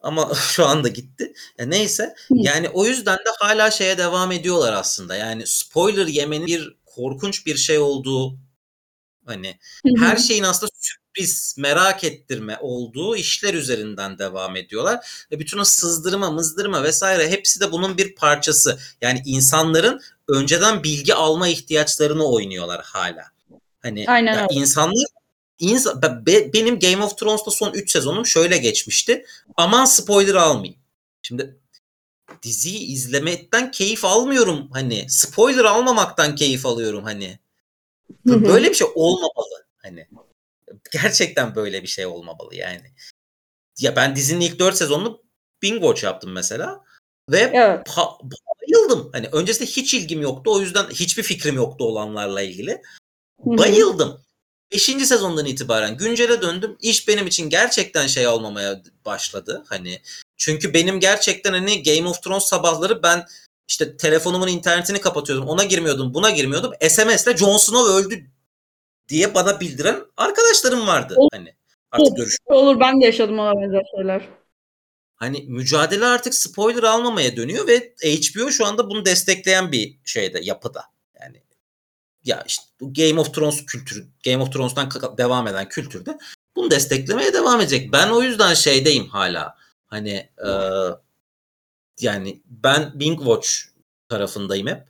Ama şu anda gitti. E neyse, yani o yüzden de hala şeye devam ediyorlar aslında. Yani spoiler yemenin bir korkunç bir şey olduğu, hani her şeyin aslında sürpriz, merak ettirme olduğu işler üzerinden devam ediyorlar. Ve bütün o sızdırma, mızdırma vesaire hepsi de bunun bir parçası. Yani insanların önceden bilgi alma ihtiyaçlarını oynuyorlar hala. Hani ya insanlar insan, be, benim Game of Thrones'ta son üç sezonum şöyle geçmişti. Aman spoiler almayayım. Şimdi diziyi izlemekten keyif almıyorum hani. Spoiler almamaktan keyif alıyorum hani. Böyle bir şey olmamalı hani. Gerçekten böyle bir şey olmamalı yani. Ya ben dizinin ilk dört sezonunu bingoç yaptım mesela ve evet. pa- bayıldım. Hani öncesinde hiç ilgim yoktu. O yüzden hiçbir fikrim yoktu olanlarla ilgili. Bayıldım. Beşinci sezondan itibaren güncele döndüm. İş benim için gerçekten şey olmamaya başladı. Hani çünkü benim gerçekten hani Game of Thrones sabahları ben İşte telefonumun internetini kapatıyordum. Ona girmiyordum, buna girmiyordum. S M S'le Jon Snow öldü diye bana bildiren arkadaşlarım vardı. Olur, hani artık görüşürüz. Olur, ben de yaşadım ona benzer şeyler. Hani mücadele artık spoiler almamaya dönüyor ve H B O şu anda bunu destekleyen bir şeyde, yapıda. Yani ya işte Game of Thrones kültürü, Game of Thrones'tan devam eden kültürde bunu desteklemeye devam edecek. Ben o yüzden şeydeyim hala. Hani eee yani ben Bingwatch tarafındayım hep.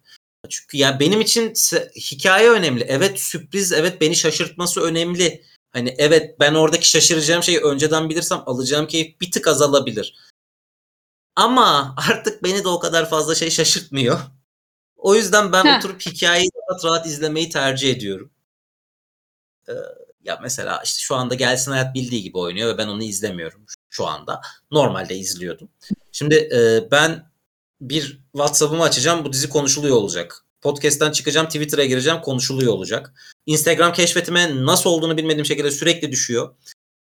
Çünkü yani benim için se- hikaye önemli. Evet, sürpriz, evet beni şaşırtması önemli. Hani evet, ben oradaki şaşıracağım şeyi önceden bilirsem alacağım keyif bir tık azalabilir. Ama artık beni de o kadar fazla şey şaşırtmıyor. O yüzden ben Heh. oturup hikayeyi rahat rahat izlemeyi tercih ediyorum. Ee, ya mesela işte şu anda Gelsin Hayat bildiği gibi oynuyor ve ben onu izlemiyorum şu anda. Normalde izliyordum. Şimdi e, ben bir WhatsApp'ımı açacağım. Bu dizi konuşuluyor olacak. Podcast'ten çıkacağım. Twitter'a gireceğim. Konuşuluyor olacak. Instagram keşfetime nasıl olduğunu bilmediğim şekilde sürekli düşüyor.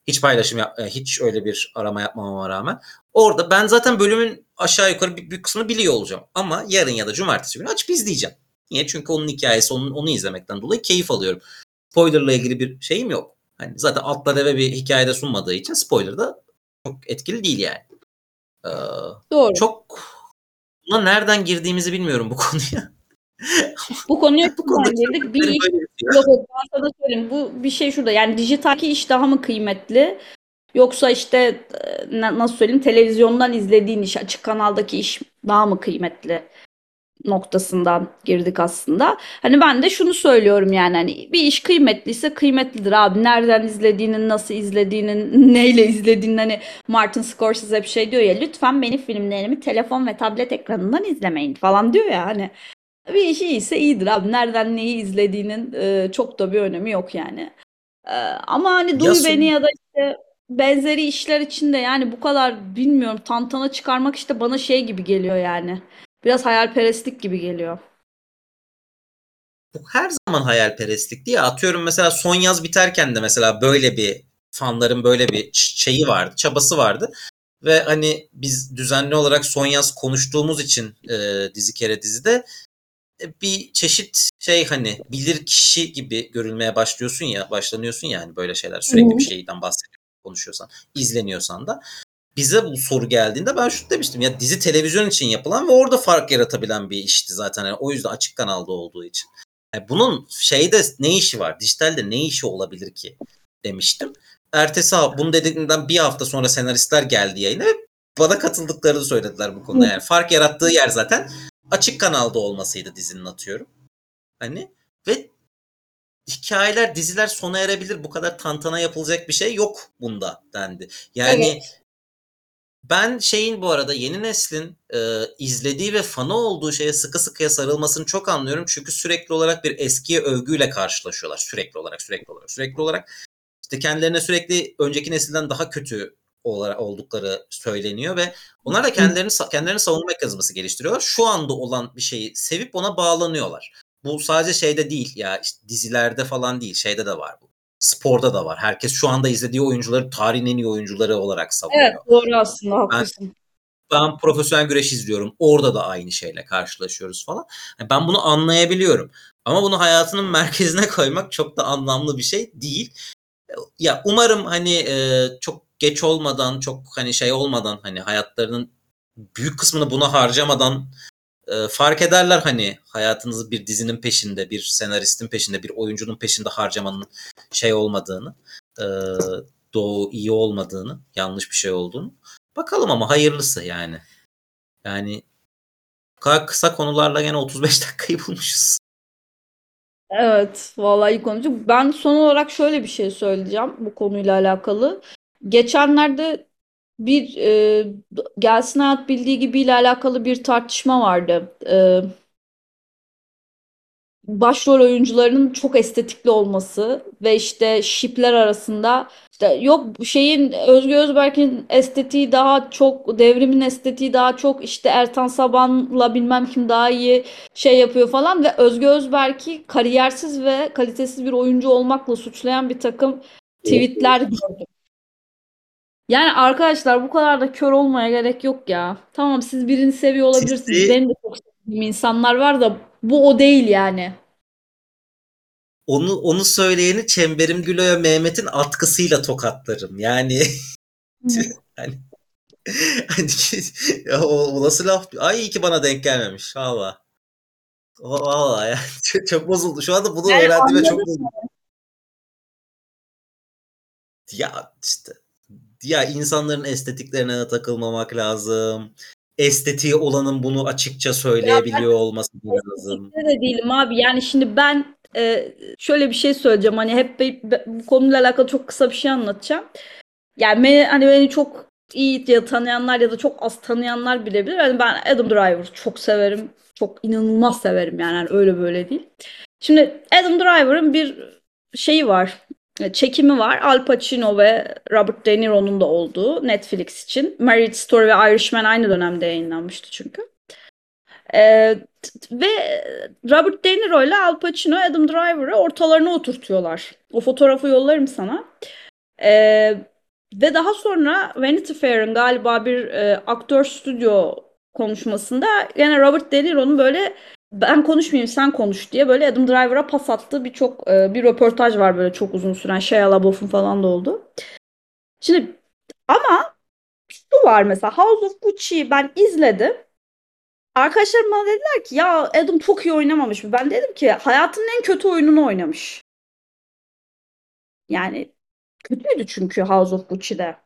Hiç paylaşım, yap- hiç öyle bir arama yapmamama rağmen. Orada ben zaten bölümün aşağı yukarı bir, bir kısmını biliyor olacağım. Ama yarın ya da cumartesi günü açıp izleyeceğim. Niye? Çünkü onun hikayesi, onun, onu izlemekten dolayı keyif alıyorum. Spoiler'la ilgili bir şeyim yok. Hani zaten atla deve bir hikayede sunmadığı için spoiler da çok etkili değil yani. Ee, Doğru. Çok buna nereden girdiğimizi bilmiyorum bu konuya. Bu konuya bu konuya girdik. Bir yok yok ben sana söyleyeyim. Bu bir şey şurada. Yani dijitalki iş daha mı kıymetli? Yoksa işte nasıl söyleyeyim, televizyondan izlediğin iş, açık kanaldaki iş daha mı kıymetli noktasından girdik aslında. Hani ben de şunu söylüyorum, yani hani bir iş kıymetliyse kıymetlidir abi. Nereden izlediğinin, nasıl izlediğinin, neyle izlediğinin, hani Martin Scorsese hep şey diyor ya, lütfen benim filmlerimi telefon ve tablet ekranından izlemeyin falan diyor ya hani. Bir iş iyiyse iyidir abi. Nereden neyi izlediğinin çok da bir önemi yok yani. Ama hani Duy Beni ya da işte benzeri işler içinde yani bu kadar bilmiyorum tantana çıkarmak işte bana şey gibi geliyor yani. Biraz hayalperestlik gibi geliyor. Bu her zaman hayalperestlik diye. Atıyorum mesela Son Yaz biterken de mesela böyle bir fanların böyle bir şeyi vardı, çabası vardı. Ve hani biz düzenli olarak Son Yaz konuştuğumuz için e, dizi kere dizide e, bir çeşit şey hani bilir kişi gibi görülmeye başlıyorsun ya, başlanıyorsun yani böyle şeyler. Sürekli bir şeyden bahsediyorsun, konuşuyorsan, izleniyorsan da. Bize bu soru geldiğinde ben şunu demiştim ya, dizi televizyon için yapılan ve orada fark yaratabilen bir işti zaten. Yani o yüzden açık kanalda olduğu için. Yani bunun şeyde ne işi var? Dijitalde ne işi olabilir ki? Demiştim. Ertesi hafta bunu dediğimden bir hafta sonra senaristler geldi yayına ve bana katıldıklarını söylediler bu konuda. Yani fark yarattığı yer zaten açık kanalda olmasıydı dizinin, atıyorum. Hani ve hikayeler, diziler sona erebilir. Bu kadar tantana yapılacak bir şey yok bunda dendi. Yani evet. Ben şeyin bu arada yeni neslin e, izlediği ve fanı olduğu şeye sıkı sıkıya sarılmasını çok anlıyorum. Çünkü sürekli olarak bir eskiye övgüyle karşılaşıyorlar. Sürekli olarak, sürekli olarak, sürekli olarak. İşte kendilerine sürekli önceki nesilden daha kötü oldukları söyleniyor ve onlar da kendilerini kendilerini savunma mekanizması geliştiriyorlar. Şu anda olan bir şeyi sevip ona bağlanıyorlar. Bu sadece şeyde değil ya, işte dizilerde falan değil, şeyde de var bu. Sporda da var. Herkes şu anda izlediği oyuncuları tarihin en iyi oyuncuları olarak savunuyor. Evet, doğru aslında, haklısın. Ben, ben profesyonel güreş izliyorum. Orada da aynı şeyle karşılaşıyoruz falan. Yani ben bunu anlayabiliyorum. Ama bunu hayatının merkezine koymak çok da anlamlı bir şey değil. Ya umarım hani e, çok geç olmadan, çok hani şey olmadan, hani hayatlarının büyük kısmını buna harcamadan e, fark ederler hani hayatınızı bir dizinin peşinde, bir senaristin peşinde, bir oyuncunun peşinde harcamanın şey olmadığını, e, doğru iyi olmadığını, yanlış bir şey olduğunu. Bakalım ama hayırlısı yani. Yani kısa konularla gene otuz beş dakikayı bulmuşuz. Evet, vallahi iyi konuştuk. Ben son olarak şöyle bir şey söyleyeceğim bu konuyla alakalı. Geçenlerde bir e, Gelsin Hayat Bildiği Gibi ile alakalı bir tartışma vardı. E, başrol oyuncularının çok estetikli olması ve işte şipler arasında işte yok şeyin Özge Özberk'in estetiği daha çok, devrimin estetiği daha çok, işte Ertan Saban'la bilmem kim daha iyi şey yapıyor falan ve Özge Özberk'i kariyersiz ve kalitesiz bir oyuncu olmakla suçlayan bir takım tweetler gördüm. Yani arkadaşlar bu kadar da kör olmaya gerek yok ya. Tamam, siz birini seviyor olabilirsiniz. Siz de... Benim de çok sevdiğim insanlar var da bu o değil yani. Onu onu söyleyeni Çemberim Gülo'ya Mehmet'in atkısıyla tokatlarım. Yani hani ya olası laf. Ay iyi ki bana denk gelmemiş. Valla. Valla ya. Çok, çok bozuldu. Şu anda bunu yani öğrendiğime çok bozuldu. Ya işte. Ya insanların estetiklerine takılmamak lazım. Estetiği olanın bunu açıkça söyleyebiliyor olması lazım. Ben de değilim abi. Yani şimdi ben e, şöyle bir şey söyleyeceğim. Hani hep be, be, bu konuyla alakalı çok kısa bir şey anlatacağım. Yani beni, hani beni çok iyi ya tanıyanlar ya da çok az tanıyanlar bilebilir. Yani ben Adam Driver'ı çok severim. Çok inanılmaz severim yani. Yani öyle böyle değil. Şimdi Adam Driver'ın bir şeyi var. Çekimi var. Al Pacino ve Robert De Niro'nun da olduğu Netflix için. Marriage Story ve Irishman aynı dönemde yayınlanmıştı çünkü. Ee, ve Robert De Niro ile Al Pacino, Adam Driver'ı ortalarına oturtuyorlar. O fotoğrafı yollarım sana. Ee, ve daha sonra Vanity Fair'ın galiba bir e, aktör stüdyo konuşmasında yani Robert De Niro'nun böyle ben konuşmayayım sen konuş diye böyle Adam Driver'a pas attığı birçok bir röportaj var böyle çok uzun süren. Shia LaBeouf'un falan da oldu. Şimdi ama şu var mesela House of Gucci'yi ben izledim. Arkadaşlarım bana dediler ki ya Adam çok iyi oynamamış. Ben dedim ki hayatının en kötü oyununu oynamış. Yani kötüydü çünkü House of Gucci'de.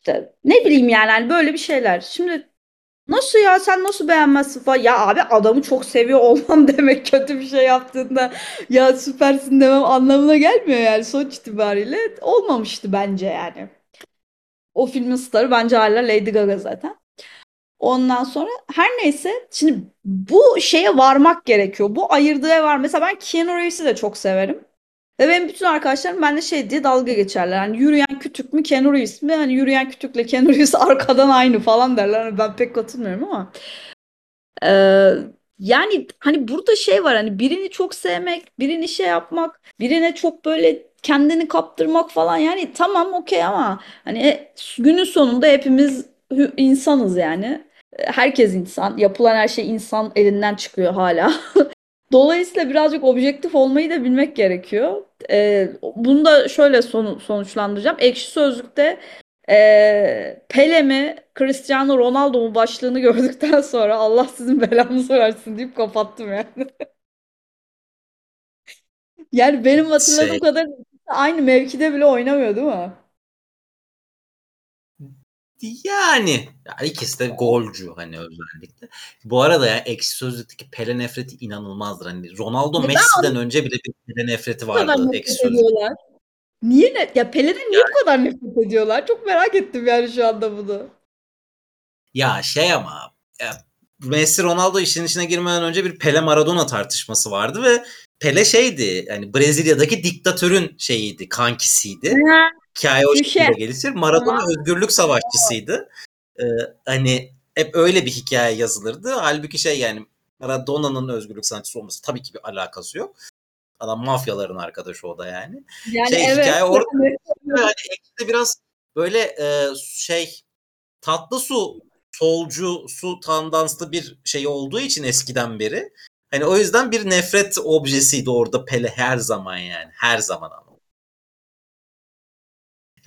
İşte, ne bileyim yani, yani böyle bir şeyler. Şimdi nasıl ya sen nasıl beğenmezsin falan. Ya abi adamı çok seviyor olmam demek kötü bir şey yaptığında ya süpersin demem anlamına gelmiyor yani sonuç itibariyle. Olmamıştı bence yani. O filmin starı bence hala Lady Gaga zaten. Ondan sonra her neyse şimdi bu şeye varmak gerekiyor. Bu ayırdığa var. Mesela ben Keanu Reeves'i de çok severim. Ve benim bütün arkadaşlarım benimle şey diye dalga geçerler. Hani yürüyen kütük mü Keanu Reeves mi? Hani yürüyen kütükle Keanu Reeves arkadan aynı falan derler. Hani ben pek katılmıyorum ama. Ee, yani hani burada şey var hani birini çok sevmek, birini şey yapmak, birine çok böyle kendini kaptırmak falan. Yani tamam okey ama hani günün sonunda hepimiz insanız yani. Herkes insan. Yapılan her şey insan elinden çıkıyor hala. Dolayısıyla birazcık objektif olmayı da bilmek gerekiyor. Ee, bunu da şöyle son, sonuçlandıracağım. Ekşi Sözlük'te e, Pelé mi, Cristiano Ronaldo mu başlığını gördükten sonra Allah sizin belanızı versin deyip kapattım yani. Yani benim hatırladığım şey... kadar aynı mevkide bile oynamıyor değil mi? Yani, yani ikisi de golcü hani özellikle. Bu arada ya yani, Ekşi Sözlük'teki Pelé nefreti inanılmazdır. Hani Ronaldo neden? Messi'den önce bile bir Pelé nefreti vardı Ekşi Sözlük'te. Niye ne? Ya Pelé'den niye bu kadar nefret ediyorlar? Çok merak ettim yani şu anda bunu. Ya şey ama ya, Messi Ronaldo işinin içine girmeden önce bir Pelé Maradona tartışması vardı ve Pelé şeydi yani Brezilya'daki diktatörün şeyiydi, kankisiydi. Hikaye o şekilde gelişir. Maradona özgürlük savaşçısıydı. Ee, hani hep öyle bir hikaye yazılırdı. Halbuki şey yani Maradona'nın özgürlük sanatçısı olması tabii ki bir alakası yok. Adam mafyaların arkadaşı o da yani. Yani şey, evet. Hikaye orada yani biraz böyle e, şey tatlı su solcu su tandanslı bir şey olduğu için eskiden beri. Hani o yüzden bir nefret objesiydi orada Pele her zaman yani. Her zaman ama.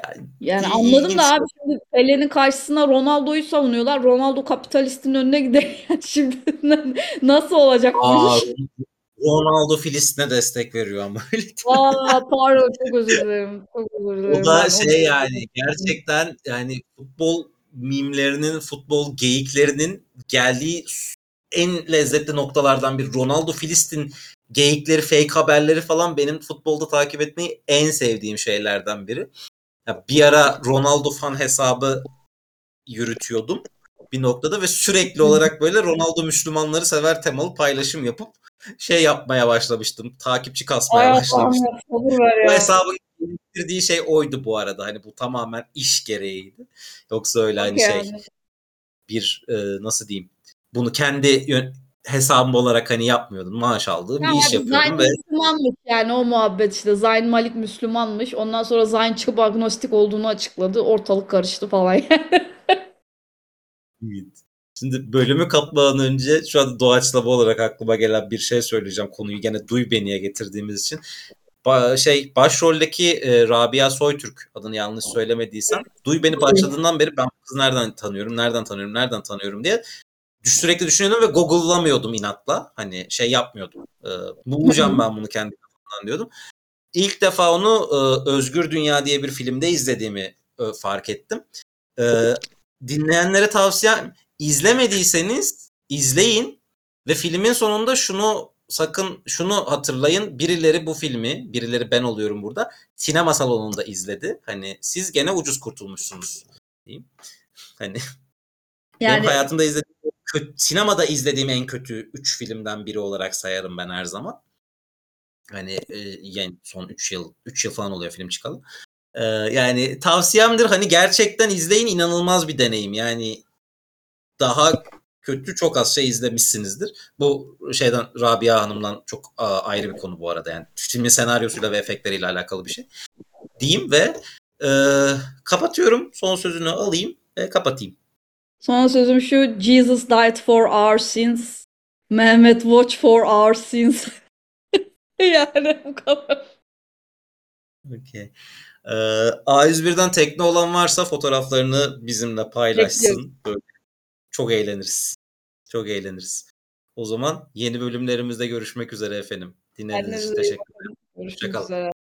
Yani, yani anladım da abi şimdi Pele'nin karşısına Ronaldo'yu savunuyorlar. Ronaldo kapitalistin önüne gider. Yani şimdi nasıl olacak bu iş? Ronaldo Filistin'e destek veriyor ama öyle. Aa pardon çok özür dilerim. Çok özür dilerim. O da şey yani gerçekten yani futbol mimlerinin, futbol geyiklerinin geldiği en lezzetli noktalardan bir. Ronaldo Filistin geyikleri, fake haberleri falan benim futbolda takip etmeyi en sevdiğim şeylerden biri. Bir ara Ronaldo fan hesabı yürütüyordum bir noktada ve sürekli olarak böyle Ronaldo Müslümanları sever temalı paylaşım yapıp şey yapmaya başlamıştım. Takipçi kasmaya Ay, başlamıştım. Bu hesabın getirdiği şey oydu bu arada. Hani bu tamamen iş gereğiydi. Yoksa öyle aynı yani. Şey bir e, nasıl diyeyim bunu kendi yön- hesabım olarak hani yapmıyordum. Maaş aldığım yani bir iş yapıyordum. Zayn ve... Müslümanmış yani o muhabbet işte. Zayn Malik Müslümanmış. Ondan sonra Zayn Ç agnostik olduğunu açıkladı. Ortalık karıştı falan. Evet. Şimdi bölümü kapmadan önce şu an doğaçlama olarak aklıma gelen bir şey söyleyeceğim. Konuyu gene Duy Beni'ye getirdiğimiz için. Ba- şey başroldeki e, Rabia Soytürk adını yanlış söylemediysem. Duy Beni başladığından beri ben kızı nereden tanıyorum, nereden tanıyorum, nereden tanıyorum diye sürekli düşünüyordum ve Google'lamıyordum inatla. Hani şey yapmıyordum. E, bulacağım ben bunu kendi kafamdan diyordum. İlk defa onu e, Özgür Dünya diye bir filmde izlediğimi e, fark ettim. E, dinleyenlere tavsiyem izlemediyseniz izleyin ve filmin sonunda şunu sakın şunu hatırlayın. Birileri bu filmi, birileri ben oluyorum burada. Sinema salonunda izledi. Hani siz gene ucuz kurtulmuşsunuz diyeyim. Hani yani... benim hayatımda izlediğim Kötü, sinemada izlediğim en kötü üç filmden biri olarak sayarım ben her zaman. Hani e, yani son üç yıl üç yıl falan oluyor film çıkalı. E, yani tavsiyemdir hani gerçekten izleyin inanılmaz bir deneyim. Yani daha kötü çok az şey izlemişsinizdir. Bu şeyden Rabia Hanım'dan çok a, ayrı bir konu bu arada. Yani filmin senaryosuyla ve efektleriyle alakalı bir şey. Diyeyim ve e, kapatıyorum. Son sözünü alayım ve kapatayım. Son sözüm şu, Jesus died for our sins, Mehmet watch for our sins. Yani bu kadar. Okay. Ee, A yüz bir'den tekne olan varsa fotoğraflarını bizimle paylaşsın. Böyle. Çok eğleniriz. Çok eğleniriz. O zaman yeni bölümlerimizde görüşmek üzere efendim. Dinlediğiniz için teşekkür ederim. Hoşçakalın.